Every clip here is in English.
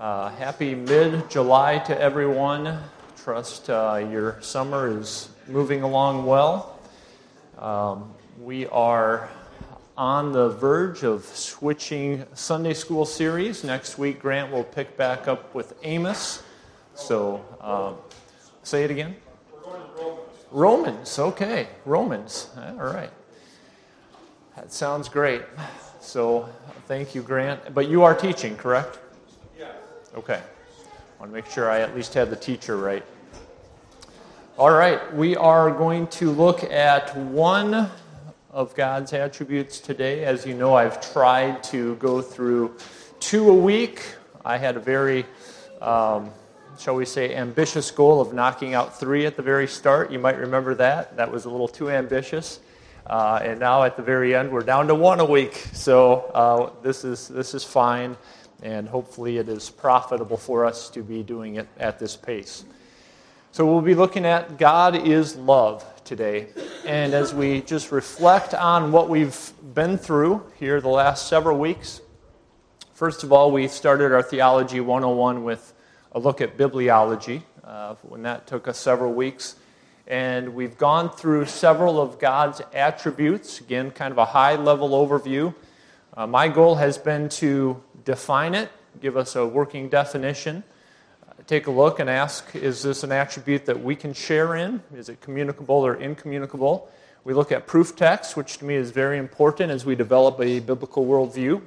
Happy mid-July to everyone. Trust your summer is moving along well. We are on the verge of switching Sunday school series. Next week, Grant will pick back up with Amos. So, say it again. We're going to Romans. Okay, Romans. All right. That sounds great. So, thank you, Grant. But you are teaching, correct? Okay. I want to make sure I at least have the teacher right. All right. We are going to look at one of God's attributes today. As you know, I've tried to go through two a week. I had a very, shall we say, ambitious goal of knocking out three at the very start. You might remember that. That was a little too ambitious. And now at the very end, we're down to one a week. So this is fine. And hopefully it is profitable for us to be doing it at this pace. So we'll be looking at God is love today. And as we just reflect on what we've been through here the last several weeks, first of all, we started our Theology 101 with a look at Bibliology, and that took us several weeks. And we've gone through several of God's attributes, again, kind of a high-level overview. My goal has been to define it, give us a working definition, take a look and ask, is this an attribute that we can share in? Is it communicable or incommunicable? We look at proof text, which to me is very important as we develop a biblical worldview.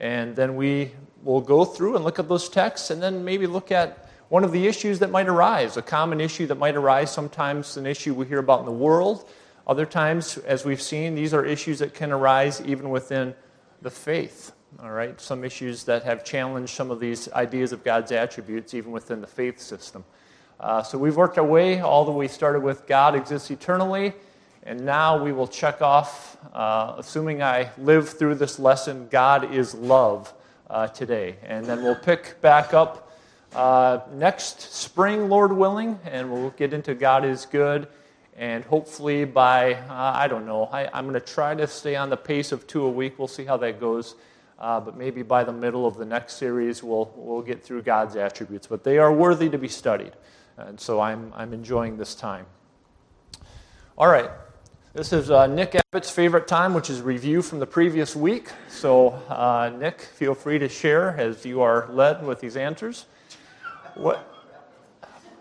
And then we will go through and look at those texts and then maybe look at one of the issues that might arise, a common issue that might arise, sometimes an issue we hear about in the world. Other times, as we've seen, these are issues that can arise even within the faith. All right, some issues that have challenged some of these ideas of God's attributes, even within the faith system. So we've worked our way, although we started with God exists eternally, and now we will check off, assuming I live through this lesson, God is love today. And then we'll pick back up next spring, Lord willing, and we'll get into God is good. And hopefully by, I'm going to try to stay on the pace of two a week. We'll see how that goes. But maybe by the middle of the next series, we'll get through God's attributes. But they are worthy to be studied, and so I'm enjoying this time. All right, this is Nick Abbott's favorite time, which is review from the previous week. So Nick, feel free to share as you are led with these answers.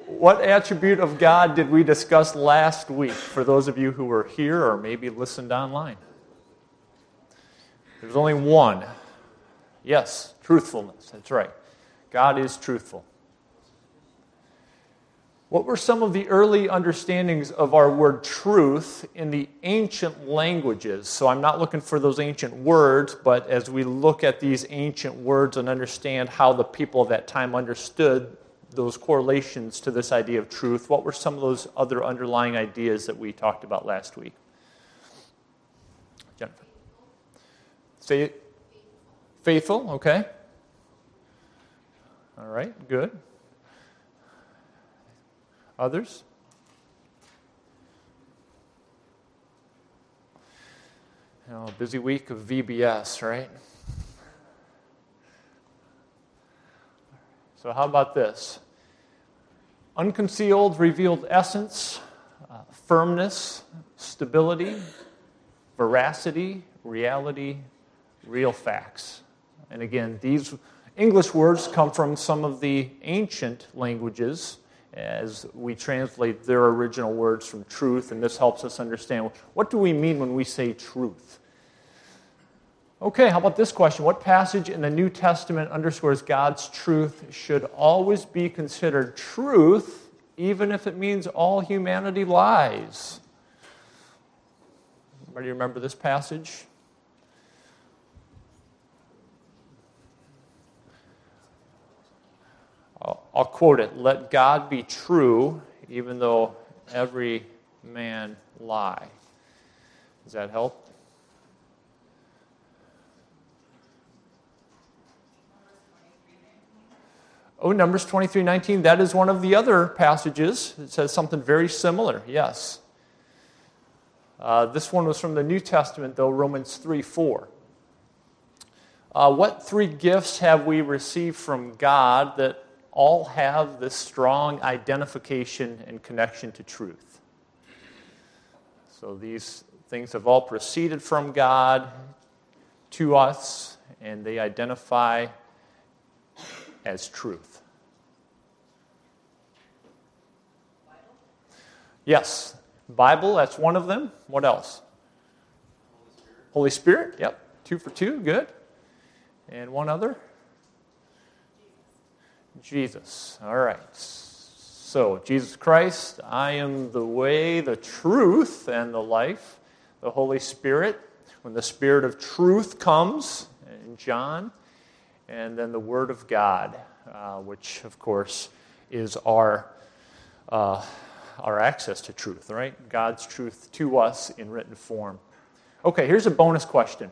What attribute of God did we discuss last week? For those of you who were here or maybe listened online, there's only one. Yes, truthfulness. That's right. God is truthful. What were some of the early understandings of our word truth in the ancient languages? So I'm not looking for those ancient words, but as we look at these ancient words and understand how the people of that time understood those correlations to this idea of truth, what were some of those other underlying ideas that we talked about last week? Jennifer. Say it. Faithful, okay. All right, good. Others? You know, busy week of VBS, right? So how about this? Unconcealed, revealed essence, firmness, stability, veracity, reality, real facts. And again, these English words come from some of the ancient languages as we translate their original words from truth, and this helps us understand what do we mean when we say truth. Okay, how about this question? What passage in the New Testament underscores God's truth should always be considered truth, even if it means all humanity lies? Anybody remember this passage? I'll quote it, "Let God be true, even though every man lie." Does that help? Oh, Numbers 23:19, that is one of the other passages. It says something very similar, yes. This one was from the New Testament, though, Romans 3:4. What three gifts have we received from God that all have this strong identification and connection to truth? So these things have all proceeded from God to us, and they identify as truth. Yes, Bible, that's one of them. What else? Holy Spirit. Holy Spirit, yep. 2 for 2, good. And one other? Jesus. All right. So, Jesus Christ, I am the way, the truth, and the life. The Holy Spirit, when the Spirit of truth comes, in John, and then the Word of God, which, of course, is our access to truth, right? God's truth to us in written form. Okay, here's a bonus question.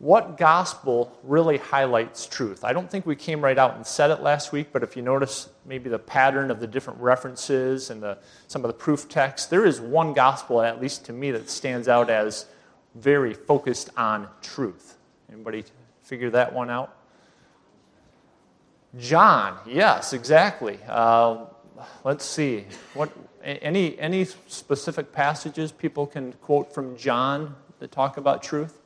What gospel really highlights truth? I don't think we came right out and said it last week, but if you notice maybe the pattern of the different references and some of the proof texts, there is one gospel, at least to me, that stands out as very focused on truth. Anybody figure that one out? John, yes, exactly. Let's see. Any specific passages people can quote from John that talk about truth?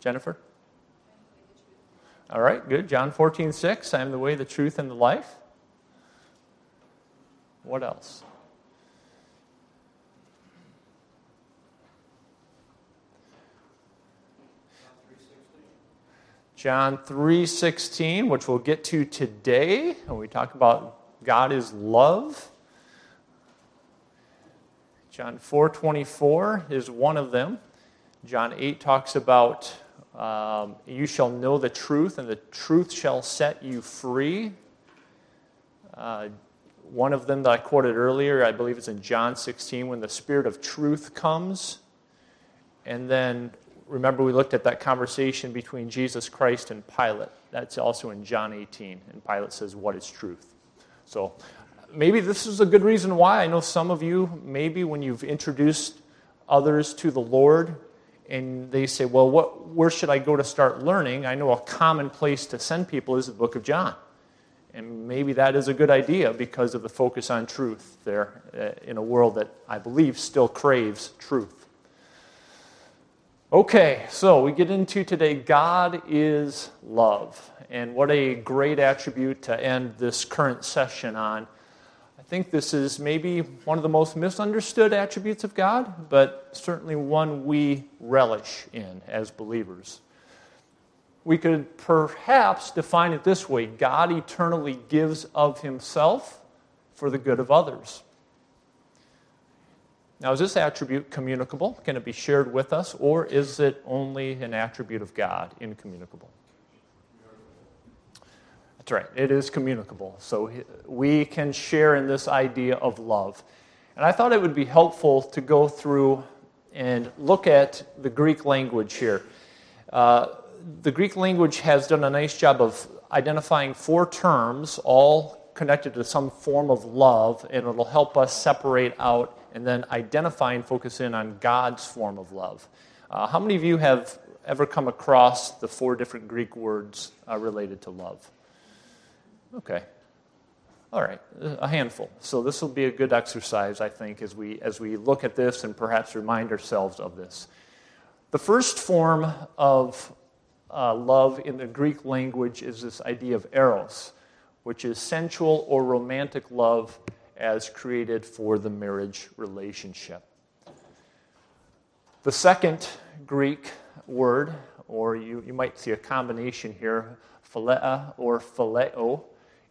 Jennifer? All right, good. John 14:6, I am the way, the truth, and the life. What else? John 3:16, which we'll get to today when we talk about God is love. John 4:24 is one of them. John 8 talks about you shall know the truth, and the truth shall set you free. One of them that I quoted earlier, I believe it's in John 16, when the Spirit of truth comes. And then, remember we looked at that conversation between Jesus Christ and Pilate. That's also in John 18, and Pilate says, what is truth? So maybe this is a good reason why. I know some of you, maybe when you've introduced others to the Lord, and they say, well, where should I go to start learning? I know a common place to send people is the book of John. And maybe that is a good idea because of the focus on truth there in a world that I believe still craves truth. Okay, so we get into today, God is love. And what a great attribute to end this current session on. I think this is maybe one of the most misunderstood attributes of God, but certainly one we relish in as believers. We could perhaps define it this way: God eternally gives of himself for the good of others. Now, is this attribute communicable? Can it be shared with us, or is it only an attribute of God, incommunicable? Right, it is communicable, so we can share in this idea of love. And I thought it would be helpful to go through and look at the Greek language here. The Greek language has done a nice job of identifying 4 terms, all connected to some form of love, and it'll help us separate out and then identify and focus in on God's form of love. How many of you have ever come across the 4 different Greek words related to love? Okay. All right, a handful. So this will be a good exercise, I think, as we look at this and perhaps remind ourselves of this. The first form of love in the Greek language is this idea of eros, which is sensual or romantic love as created for the marriage relationship. The second Greek word, or you might see a combination here, philea or phileo,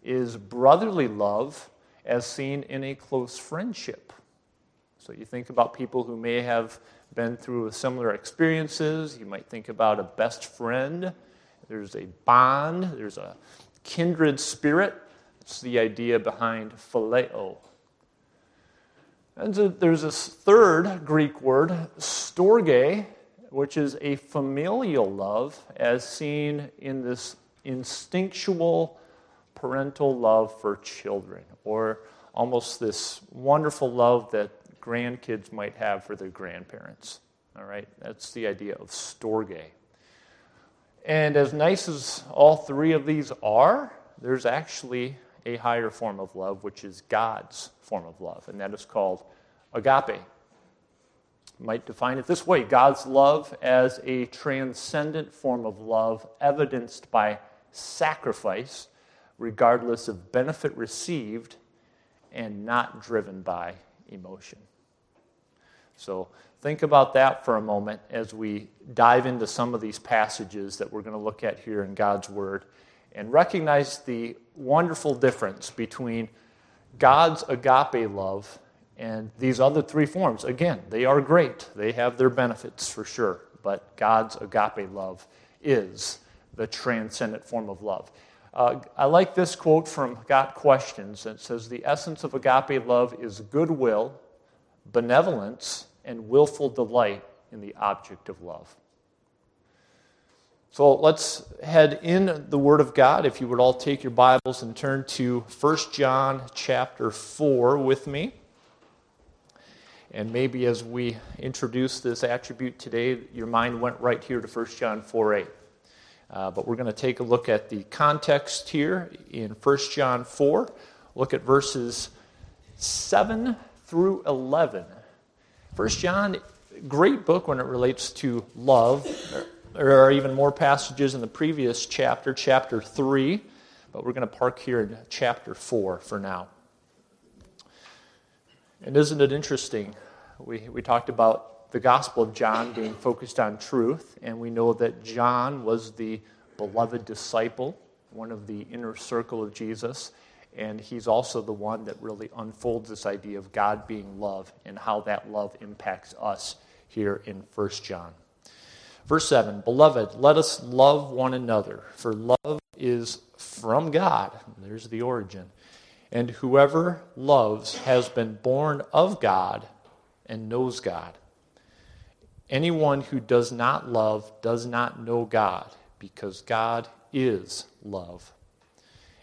is brotherly love as seen in a close friendship. So you think about people who may have been through similar experiences. You might think about a best friend. There's a bond. There's a kindred spirit. It's the idea behind phileo. And there's this third Greek word, storge, which is a familial love as seen in this instinctual parental love for children, or almost this wonderful love that grandkids might have for their grandparents. All right, that's the idea of storge. And as nice as all three of these are, there's actually a higher form of love, which is God's form of love, and that is called agape. You might define it this way: God's love as a transcendent form of love evidenced by sacrifice, regardless of benefit received, and not driven by emotion. So think about that for a moment as we dive into some of these passages that we're going to look at here in God's Word, and recognize the wonderful difference between God's agape love and these other three forms. Again, they are great. They have their benefits for sure, but God's agape love is the transcendent form of love. I like this quote from Got Questions that says, "The essence of agape love is goodwill, benevolence, and willful delight in the object of love." So let's head in the Word of God. If you would all take your Bibles and turn to 1 John chapter 4 with me. And maybe as we introduce this attribute today, your mind went right here to 1 John 4:8. But we're going to take a look at the context here in 1 John 4. Look at verses 7 through 11. 1 John, great book when it relates to love. There are even more passages in the previous chapter, chapter 3, but we're going to park here in chapter 4 for now. And isn't it interesting? We talked about the Gospel of John being focused on truth, and we know that John was the beloved disciple, one of the inner circle of Jesus, and he's also the one that really unfolds this idea of God being love and how that love impacts us here in 1 John. Verse 7, "Beloved, let us love one another, for love is from God." There's the origin. "And whoever loves has been born of God and knows God. Anyone who does not love does not know God, because God is love.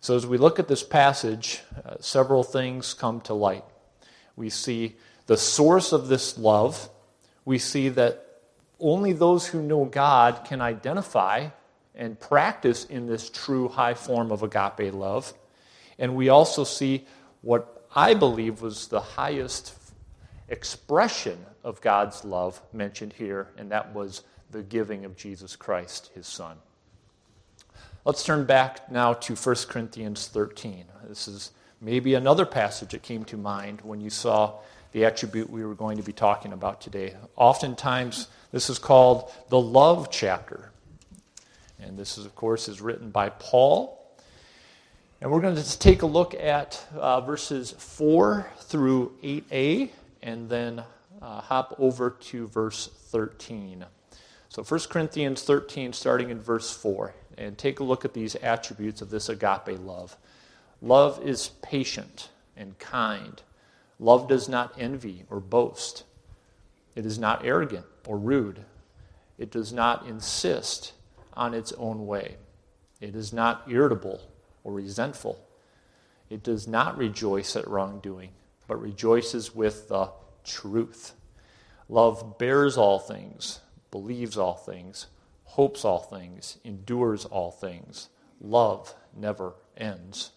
So as we look at this passage, several things come to light. We see the source of this love. We see that only those who know God can identify and practice in this true high form of agape love. And we also see what I believe was the highest expression of God's love mentioned here, and that was the giving of Jesus Christ, His Son. Let's turn back now to 1 Corinthians 13. This is maybe another passage that came to mind when you saw the attribute we were going to be talking about today. Oftentimes, this is called the love chapter. And this, is written by Paul. And we're going to just take a look at verses 4 through 8a, and then hop over to verse 13. So 1 Corinthians 13, starting in verse 4. And take a look at these attributes of this agape love. "Love is patient and kind. Love does not envy or boast. It is not arrogant or rude. It does not insist on its own way. It is not irritable or resentful. It does not rejoice at wrongdoing, but rejoices with the truth. Love bears all things, believes all things, hopes all things, endures all things. Love never ends."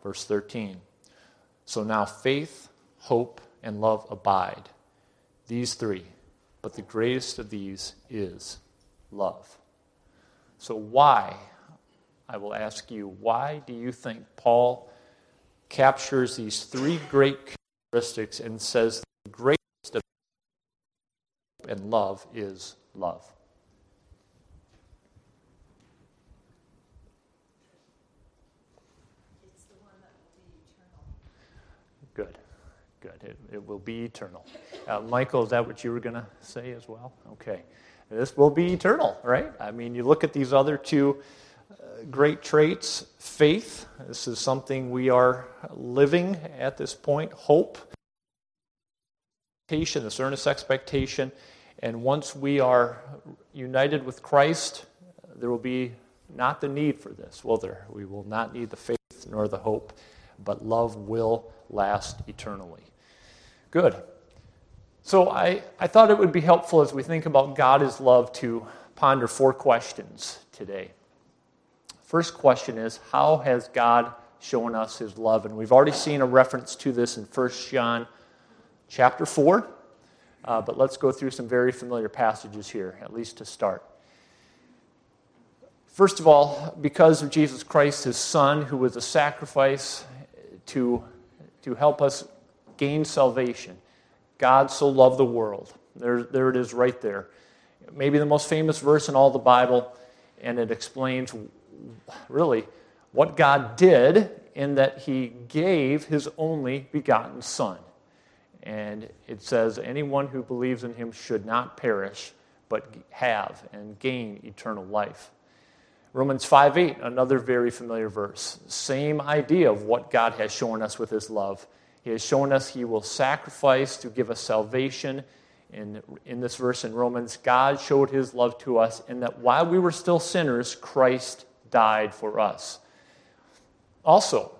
Verse 13, "So now faith, hope, and love abide. These three, but the greatest of these is love." So why, I will ask you, why do you think Paul captures these three great characteristics and says the greatest of hope and love is love? It's the one that will be eternal. Good. Good. It will be eternal. Michael, is that what you were going to say as well? Okay. This will be eternal, right? I mean, you look at these other two great traits, faith. This is something we are living at this point. Hope, this earnest expectation. And once we are united with Christ, there will be not the need for this, will there? We will not need the faith nor the hope, but love will last eternally. Good. So I thought it would be helpful as we think about God is love to ponder four questions today. First question is, how has God shown us his love? And we've already seen a reference to this in 1 John chapter 4, but let's go through some very familiar passages here, at least to start. First of all, because of Jesus Christ, his Son, who was a sacrifice to help us gain salvation, God so loved the world. There it is right there. Maybe the most famous verse in all the Bible, and it explains really what God did in that he gave his only begotten Son. And it says, anyone who believes in him should not perish, but have and gain eternal life. Romans 5:8, another very familiar verse. Same idea of what God has shown us with his love. He has shown us he will sacrifice to give us salvation. In this verse in Romans, God showed his love to us in that while we were still sinners, Christ died for us. Also,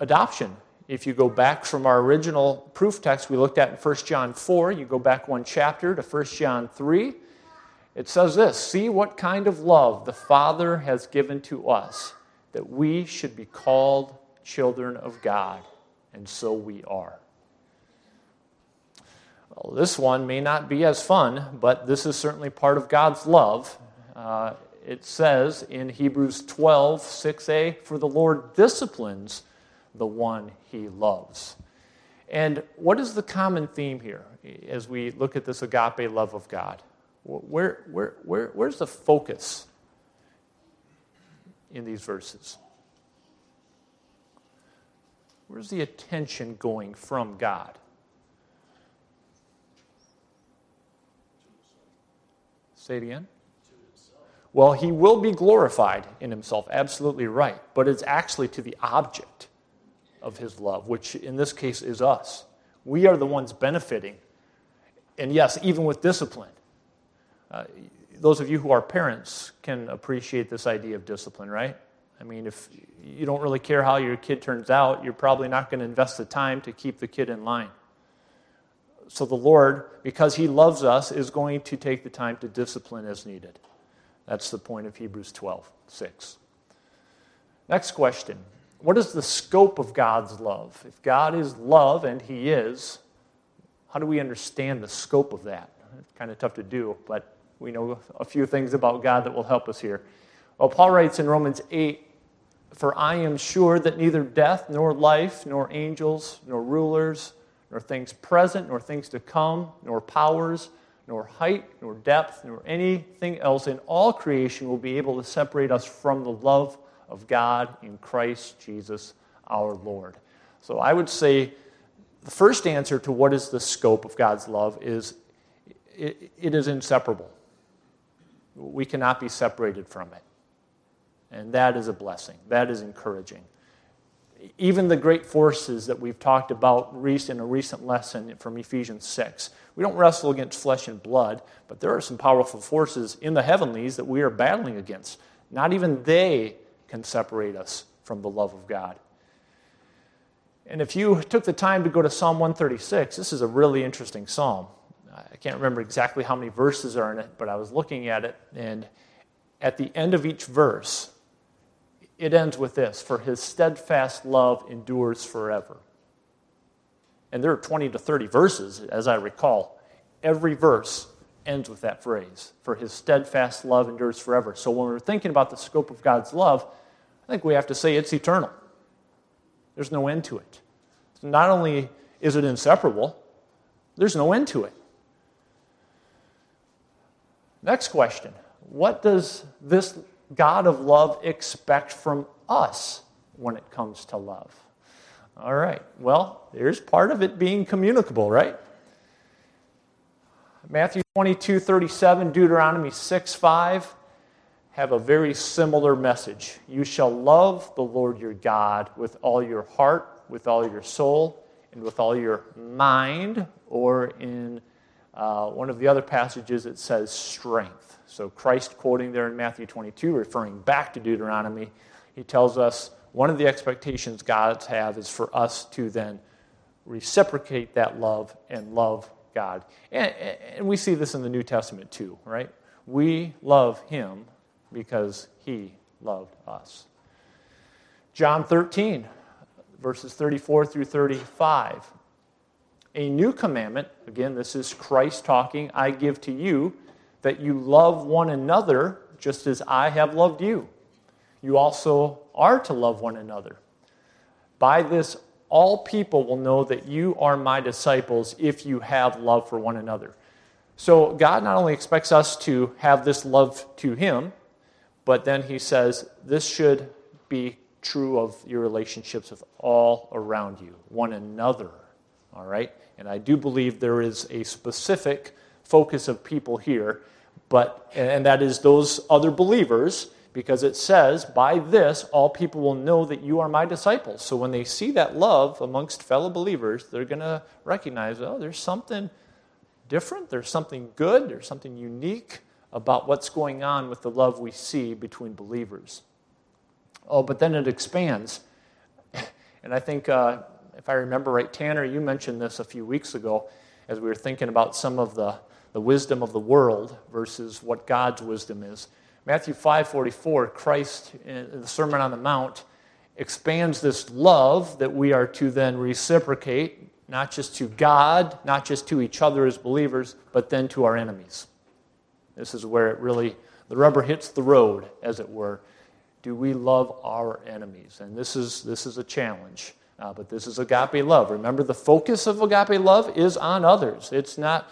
adoption. If you go back from our original proof text we looked at in 1 John 4, you go back one chapter to 1 John 3, it says this, see what kind of love the Father has given to us, that we should be called children of God, and so we are. Well, this one may not be as fun, but this is certainly part of God's love. It says in Hebrews 12:6a, for the Lord disciplines the one he loves. And what is the common theme here as we look at this agape love of God? Where's the focus in these verses? Where's the attention going from God? Say it again. Well, he will be glorified in himself, absolutely right, but it's actually to the object of his love, which in this case is us. We are the ones benefiting, and yes, even with discipline. Those of you who are parents can appreciate this idea of discipline, right? I mean, if you don't really care how your kid turns out, you're probably not going to invest the time to keep the kid in line. So the Lord, because he loves us, is going to take the time to discipline as needed. That's the point of Hebrews 12:6. Next question. What is the scope of God's love? If God is love, and he is, how do we understand the scope of that? It's kind of tough to do, but we know a few things about God that will help us here. Well, Paul writes in Romans 8, for I am sure that neither death, nor life, nor angels, nor rulers, nor things present, nor things to come, nor powers, nor height, nor depth, nor anything else in all creation will be able to separate us from the love of God in Christ Jesus our Lord. So I would say the first answer to what is the scope of God's love is it is inseparable. We cannot be separated from it. And that is a blessing. That is encouraging. Even the great forces that we've talked about in a recent lesson from Ephesians 6, we don't wrestle against flesh and blood, but there are some powerful forces in the heavenlies that we are battling against. Not even they can separate us from the love of God. And if you took the time to go to Psalm 136, this is a really interesting psalm. I can't remember exactly how many verses are in it, but I was looking at it, and at the end of each verse, it ends with this, for his steadfast love endures forever. And there are 20 to 30 verses, as I recall. Every verse ends with that phrase, for his steadfast love endures forever. So when we're thinking about the scope of God's love, I think we have to say it's eternal. There's no end to it. So not only is it inseparable, there's no end to it. Next question, what does this God of love expect from us when it comes to love? All right, well, there's part of it being communicable, right? Matthew 22:37, Deuteronomy 6:5 have a very similar message. You shall love the Lord your God with all your heart, with all your soul, and with all your mind. Or in one of the other passages, it says strength. So Christ quoting there in Matthew 22, referring back to Deuteronomy, he tells us one of the expectations God's have is for us to then reciprocate that love and love God. And we see this in the New Testament too, right? We love him because he loved us. John 13, verses 34 through 35. A new commandment, again, this is Christ talking, I give to you, that you love one another just as I have loved you. You also are to love one another. By this, all people will know that you are my disciples if you have love for one another. So God not only expects us to have this love to him, but then he says this should be true of your relationships with all around you, one another, all right? And I do believe there is a specific focus of people here, and that is those other believers, because it says, by this, all people will know that you are my disciples. So when they see that love amongst fellow believers, they're going to recognize, oh, there's something different, there's something good, there's something unique about what's going on with the love we see between believers. Oh, but then it expands. And I think, if I remember right, Tanner, you mentioned this a few weeks ago as we were thinking about some of the wisdom of the world versus what God's wisdom is. Matthew 5:44, Christ, in the Sermon on the Mount, expands this love that we are to then reciprocate, not just to God, not just to each other as believers, but then to our enemies. This is where it really, the rubber hits the road, as it were. Do we love our enemies? And this is a challenge, but this is agape love. Remember, the focus of agape love is on others. It's not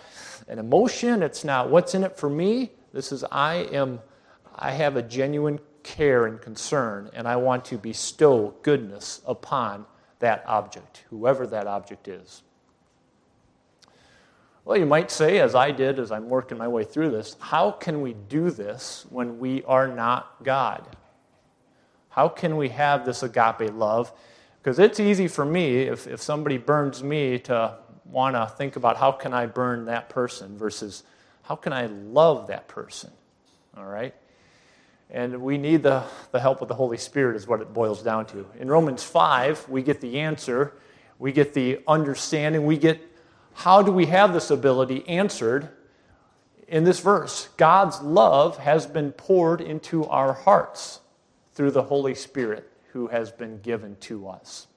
an emotion. It's not what's in it for me. This is I have a genuine care and concern, and I want to bestow goodness upon that object, whoever that object is. Well, you might say, as I did, as I'm working my way through this, how can we do this when we are not God? How can we have this agape love? Because it's easy for me, if somebody burns me, to want to think about how can I burn that person versus how can I love that person, all right? And we need the help of the Holy Spirit is what it boils down to. In Romans 5, we get the answer. We get the understanding. We get how do we have this ability answered in this verse. God's love has been poured into our hearts through the Holy Spirit who has been given to us.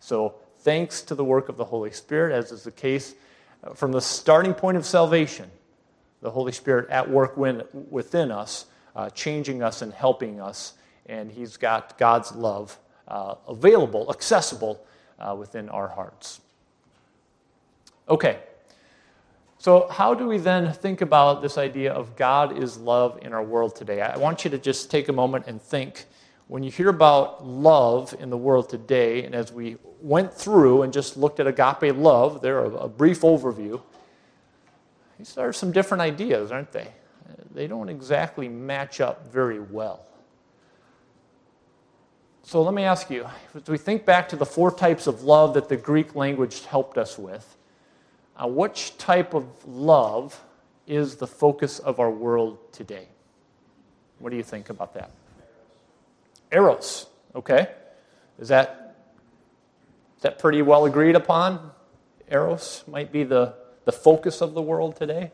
So thanks to the work of the Holy Spirit, as is the case from the starting point of salvation, the Holy Spirit at work within us, changing us and helping us, and he's got God's love available, accessible within our hearts. Okay, so how do we then think about this idea of God is love in our world today? I want you to just take a moment and think. When you hear about love in the world today, and as we went through and just looked at agape love, there a brief overview, these are some different ideas, aren't they? They don't exactly match up very well. So let me ask you, as we think back to the four types of love that the Greek language helped us with, which type of love is the focus of our world today? What do you think about that? Eros, okay. Is that pretty well agreed upon? Eros might be the focus of the world today.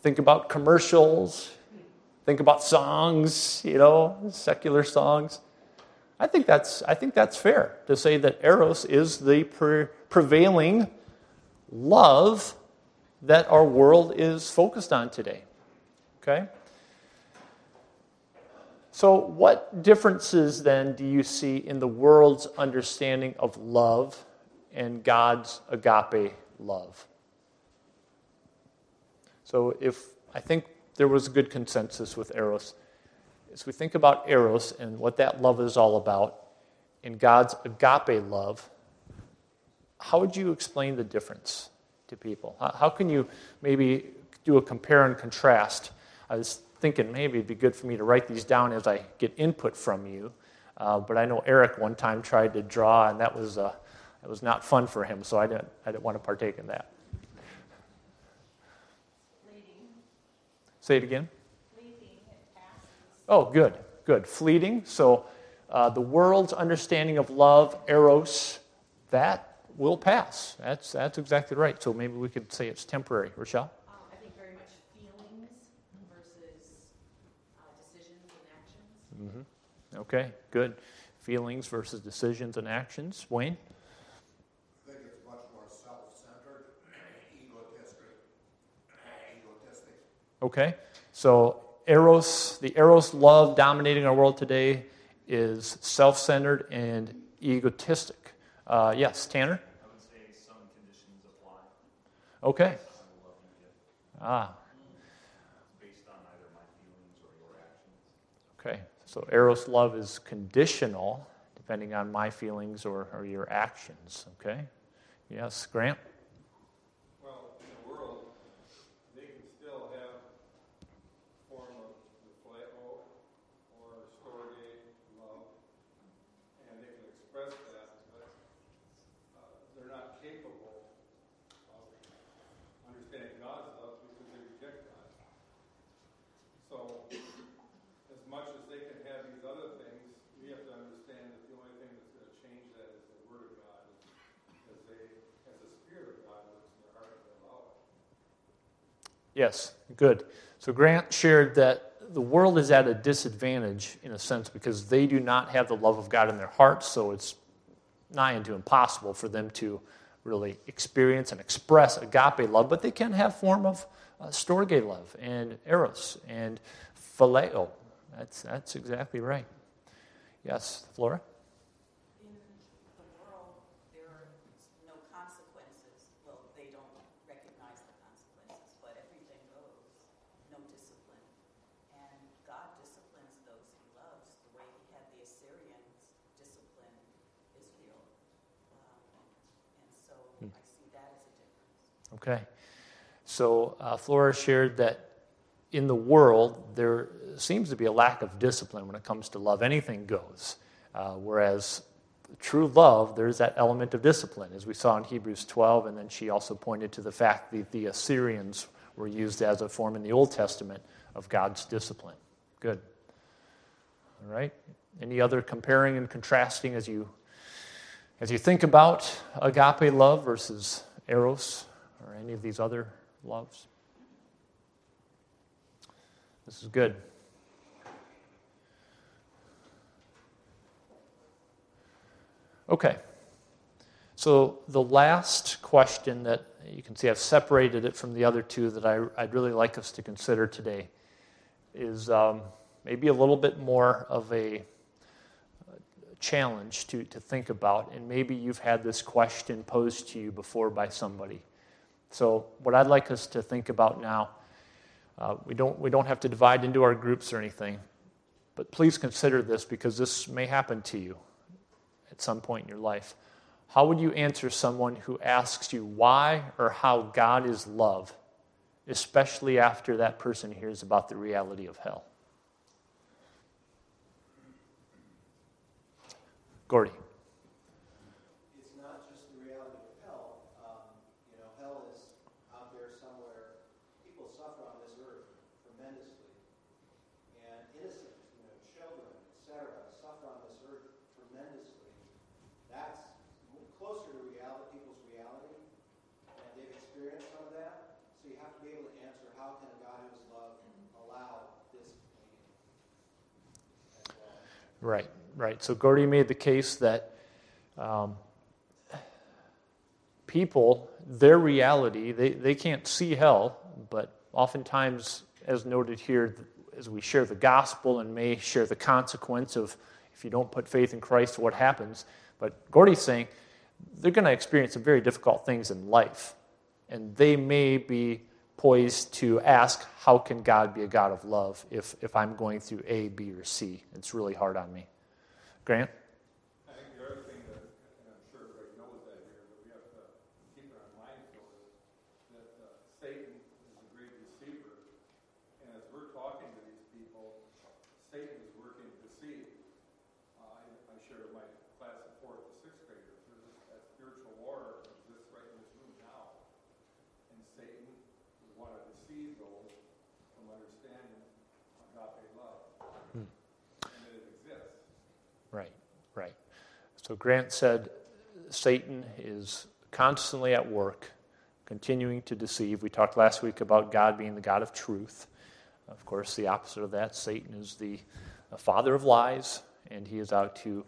Think about commercials, think about songs, secular songs. I think that's fair to say that eros is the prevailing love that our world is focused on today. Okay? So what differences then do you see in the world's understanding of love and God's agape love? So I think there was a good consensus with eros. As we think about eros and what that love is all about, in God's agape love, how would you explain the difference to people? How can you maybe do a compare and contrast? I was thinking maybe it'd be good for me to write these down as I get input from you, but I know Eric one time tried to draw, and that was not fun for him, so I didn't want to partake in that. Fleeting. Say it again. Fleeting. It passes. Oh, good. Fleeting. So the world's understanding of love, eros, that will pass. That's exactly right. So maybe we could say it's temporary. Rochelle? I think very much feelings versus decisions and actions. Mm-hmm. Okay, good. Feelings versus decisions and actions. Wayne? I think it's much more self-centered and egotistic. Okay, so the eros love dominating our world today is self-centered and egotistic. Yes, Tanner? I would say some conditions apply. Okay. Based on either my feelings or your actions. Okay. So eros love is conditional depending on my feelings or your actions. Okay. Yes, Grant? Well, in the world, they can still have a form of the phileo or storge love, and they can express that. Capable of understanding God's love because they reject God. So, as much as they can have these other things, we have to understand that the only thing that's going to change that is the Word of God, because the Spirit of God works in their heart and their love. Yes, good. So Grant shared that the world is at a disadvantage in a sense because they do not have the love of God in their hearts, so it's nigh unto impossible for them to really experience and express agape love, but they can have form of storge love and eros and phileo. That's exactly right. Yes, Flora? In the world, there are no consequences. Well, they don't recognize the consequences, but everything goes. No discipline. And God disciplines those he loves the way he had the Assyrians discipline Israel. And so I see that as a difference. Okay. So Flora shared that in the world, there seems to be a lack of discipline when it comes to love. Anything goes. Whereas true love, there's that element of discipline, as we saw in Hebrews 12, and then she also pointed to the fact that the Assyrians were used as a form in the Old Testament of God's discipline. Good. All right. Any other comparing and contrasting as you think about agape love versus eros or any of these other loves? This is good. Okay. So the last question that you can see, I've separated it from the other two that I'd really like us to consider today, is maybe a little bit more of a challenge to think about, and maybe you've had this question posed to you before by somebody. So what I'd like us to think about now, we don't have to divide into our groups or anything, but please consider this because this may happen to you at some point in your life. How would you answer someone who asks you why or how God is love, especially after that person hears about the reality of hell? Gordy. It's not just the reality of hell. Hell is out there somewhere. People suffer on this earth tremendously. And innocent, children, etc., suffer on this earth tremendously. That's closer to reality, people's reality. And they've experienced some of that. So you have to be able to answer, how can a God who's love allow this pain? Right. Right, so Gordy made the case that people, their reality, they can't see hell, but oftentimes, as noted here, as we share the gospel and may share the consequence of if you don't put faith in Christ, what happens. But Gordy's saying they're going to experience some very difficult things in life, and they may be poised to ask, how can God be a God of love if I'm going through A, B, or C? It's really hard on me. Grant? I think the other thing that, and I'm sure everybody knows that here, but we have to Satan would want to deceive those from understanding agape love. Hmm. And that it exists. Right, right. So Grant said Satan is constantly at work, continuing to deceive. We talked last week about God being the God of truth. Of course, the opposite of that, Satan is the father of lies, and he is out to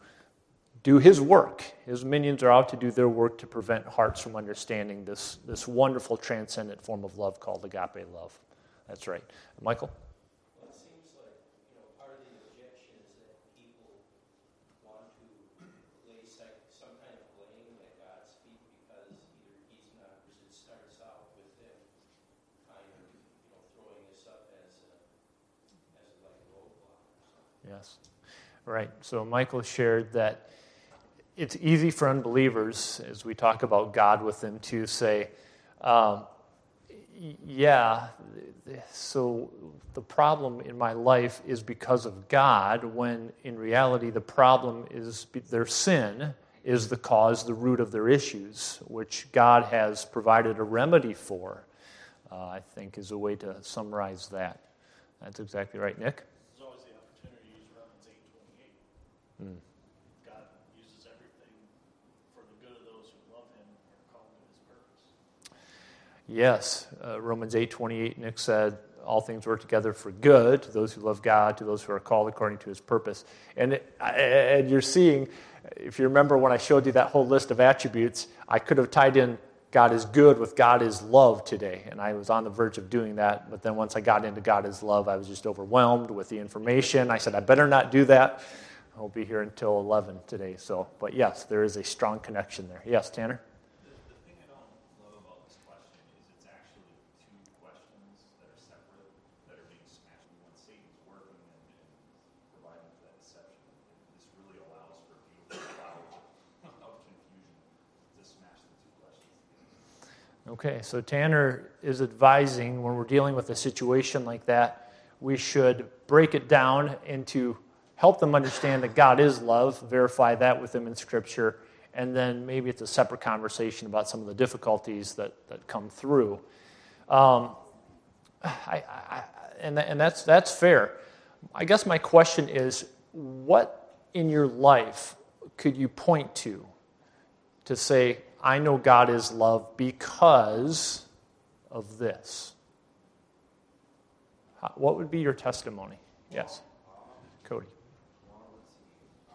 do his work. His minions are out to do their work to prevent hearts from understanding this wonderful transcendent form of love called agape love. That's right. Michael? Well, it seems like, part of the objection is that people want to lay some kind of blame at God's feet because either he's not, because it starts out with him kind of, throwing this up as like a roadblock or something. Yes. Right. So Michael shared that it's easy for unbelievers, as we talk about God with them, to say, so the problem in my life is because of God, when in reality the problem is their sin is the cause, the root of their issues, which God has provided a remedy for, I think is a way to summarize that. That's exactly right, Nick. There's always the opportunity to use Romans 8:28. Yes, Romans 8:28, Nick said, all things work together for good to those who love God, to those who are called according to his purpose. And you're seeing, if you remember when I showed you that whole list of attributes, I could have tied in God is good with God is love today, and I was on the verge of doing that, but then once I got into God is love, I was just overwhelmed with the information. I said, I better not do that. I'll be here until 11 today. So, but yes, there is a strong connection there. Yes, Tanner? Okay, so Tanner is advising when we're dealing with a situation like that, we should break it down into help them understand that God is love, verify that with them in Scripture, and then maybe it's a separate conversation about some of the difficulties that come through. That's fair. I guess my question is, what in your life could you point to say, I know God is love because of this. What would be your testimony? Yes, Cody. I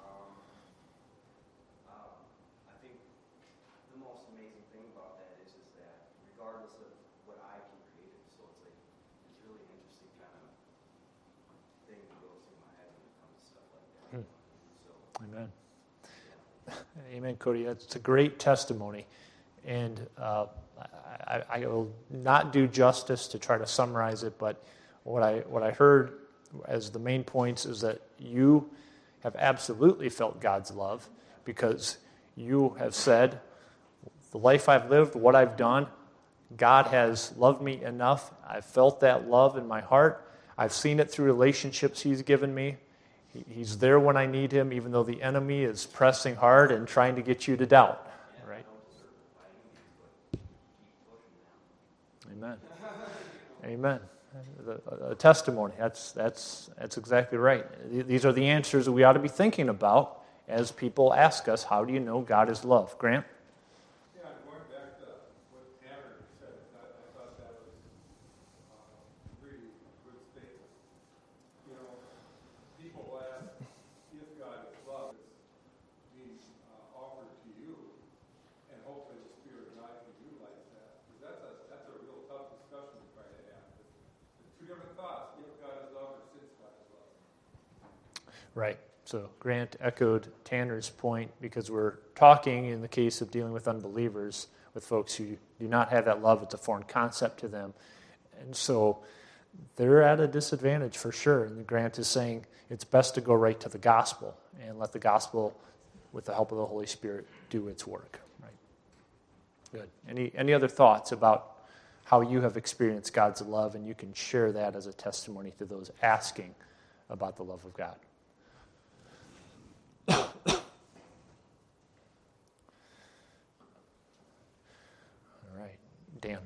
think the most amazing thing about that is that regardless of what I can create, so it's like it's really an interesting kind of thing that goes through my head when it comes to stuff like that. Hmm. So. Amen. Amen, Cody. That's a great testimony. And I will not do justice to try to summarize it, but what I heard as the main points is that you have absolutely felt God's love because you have said, the life I've lived, what I've done, God has loved me enough. I've felt that love in my heart. I've seen it through relationships he's given me. He's there when I need him, even though the enemy is pressing hard and trying to get you to doubt. Right? Amen. Amen. A testimony. That's exactly right. These are the answers that we ought to be thinking about as people ask us, how do you know God is love? Grant? Right. So Grant echoed Tanner's point because we're talking, in the case of dealing with unbelievers, with folks who do not have that love. It's a foreign concept to them. And so they're at a disadvantage for sure. And Grant is saying it's best to go right to the gospel and let the gospel, with the help of the Holy Spirit, do its work. Right. Good. Any other thoughts about how you have experienced God's love, and you can share that as a testimony to those asking about the love of God? Dan.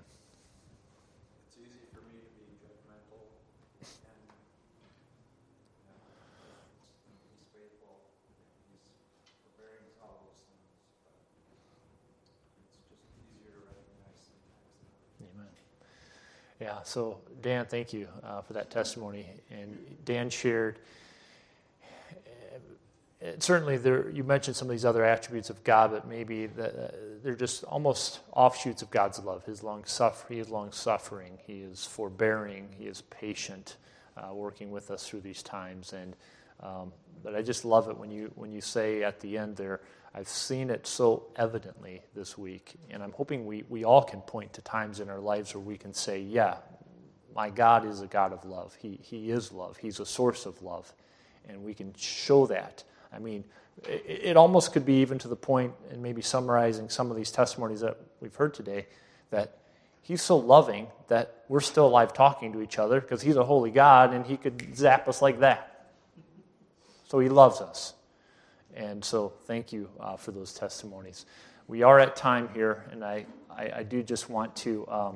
Yeah, so Dan, thank you for that testimony. And Dan shared, certainly there, you mentioned some of these other attributes of God, but maybe they're just almost offshoots of God's love. He is long-suffering, he is forbearing, he is patient, working with us through these times. And but I just love it when you say at the end there, I've seen it so evidently this week, and I'm hoping we all can point to times in our lives where we can say, yeah, my God is a God of love. He is love. He's a source of love, and we can show that. I mean, it almost could be even to the point, and maybe summarizing some of these testimonies that we've heard today, that he's so loving that we're still alive talking to each other because he's a holy God, and he could zap us like that. So he loves us. And so thank you for those testimonies. We are at time here, and I do just want to,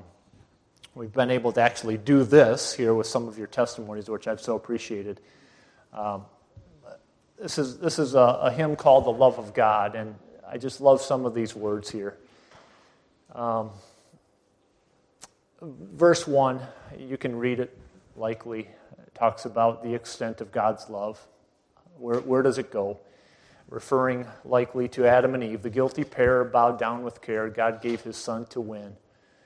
we've been able to actually do this here with some of your testimonies, which I've so appreciated. This is a hymn called The Love of God, and I just love some of these words here. Verse 1, you can read it likely, it talks about the extent of God's love. Where does it go? Referring likely to Adam and Eve, the guilty pair bowed down with care, God gave his son to win.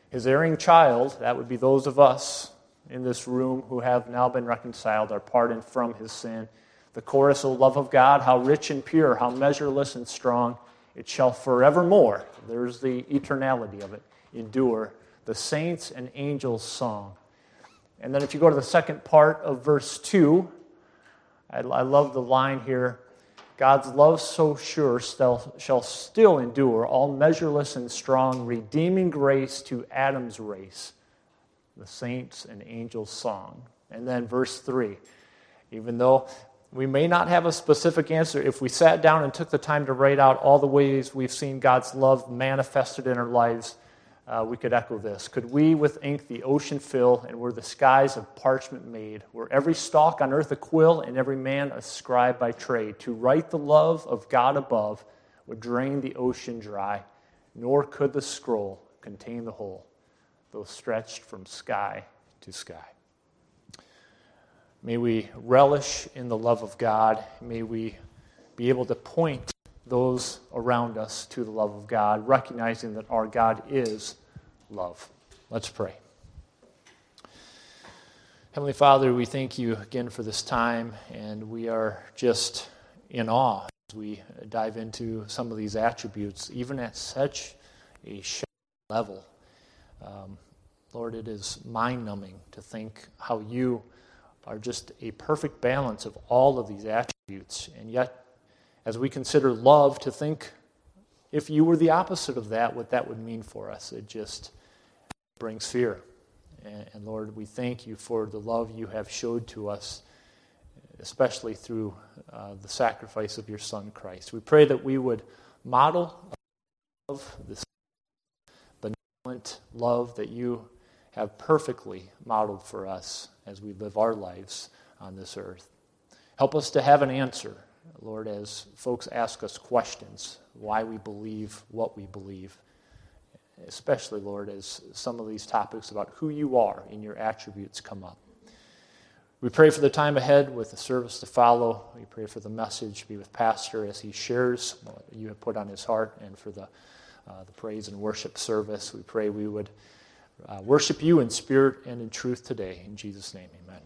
His erring child, that would be those of us in this room who have now been reconciled, are pardoned from his sin. The chorus, O love of God, how rich and pure, how measureless and strong, it shall forevermore, there's the eternality of it, endure, the saints' and angels' song. And then if you go to the second part of verse 2, I love the line here, God's love so sure shall still endure, all measureless and strong, redeeming grace to Adam's race, the saints' and angels' song. And then verse 3, even though we may not have a specific answer, if we sat down and took the time to write out all the ways we've seen God's love manifested in our lives, we could echo this. Could we with ink the ocean fill, and were the skies of parchment made? Were every stalk on earth a quill, and every man a scribe by trade? To write the love of God above would drain the ocean dry, nor could the scroll contain the whole, though stretched from sky to sky. May we relish in the love of God. May we be able to point those around us to the love of God, recognizing that our God is love. Let's pray. Heavenly Father, we thank you again for this time, and we are just in awe as we dive into some of these attributes, even at such a shallow level. Lord, it is mind-numbing to think how you are just a perfect balance of all of these attributes, and yet as we consider love, to think if you were the opposite of that, what that would mean for us. It just brings fear. And Lord, we thank you for the love you have showed to us, especially through the sacrifice of your Son, Christ. We pray that we would model love, this benevolent love that you have perfectly modeled for us as we live our lives on this earth. Help us to have an answer, Lord, as folks ask us questions, why we believe what we believe, especially, Lord, as some of these topics about who you are and your attributes come up. We pray for the time ahead with the service to follow. We pray for the message, be with Pastor as he shares what you have put on his heart, and for the praise and worship service. We pray we would worship you in spirit and in truth today. In Jesus' name, amen.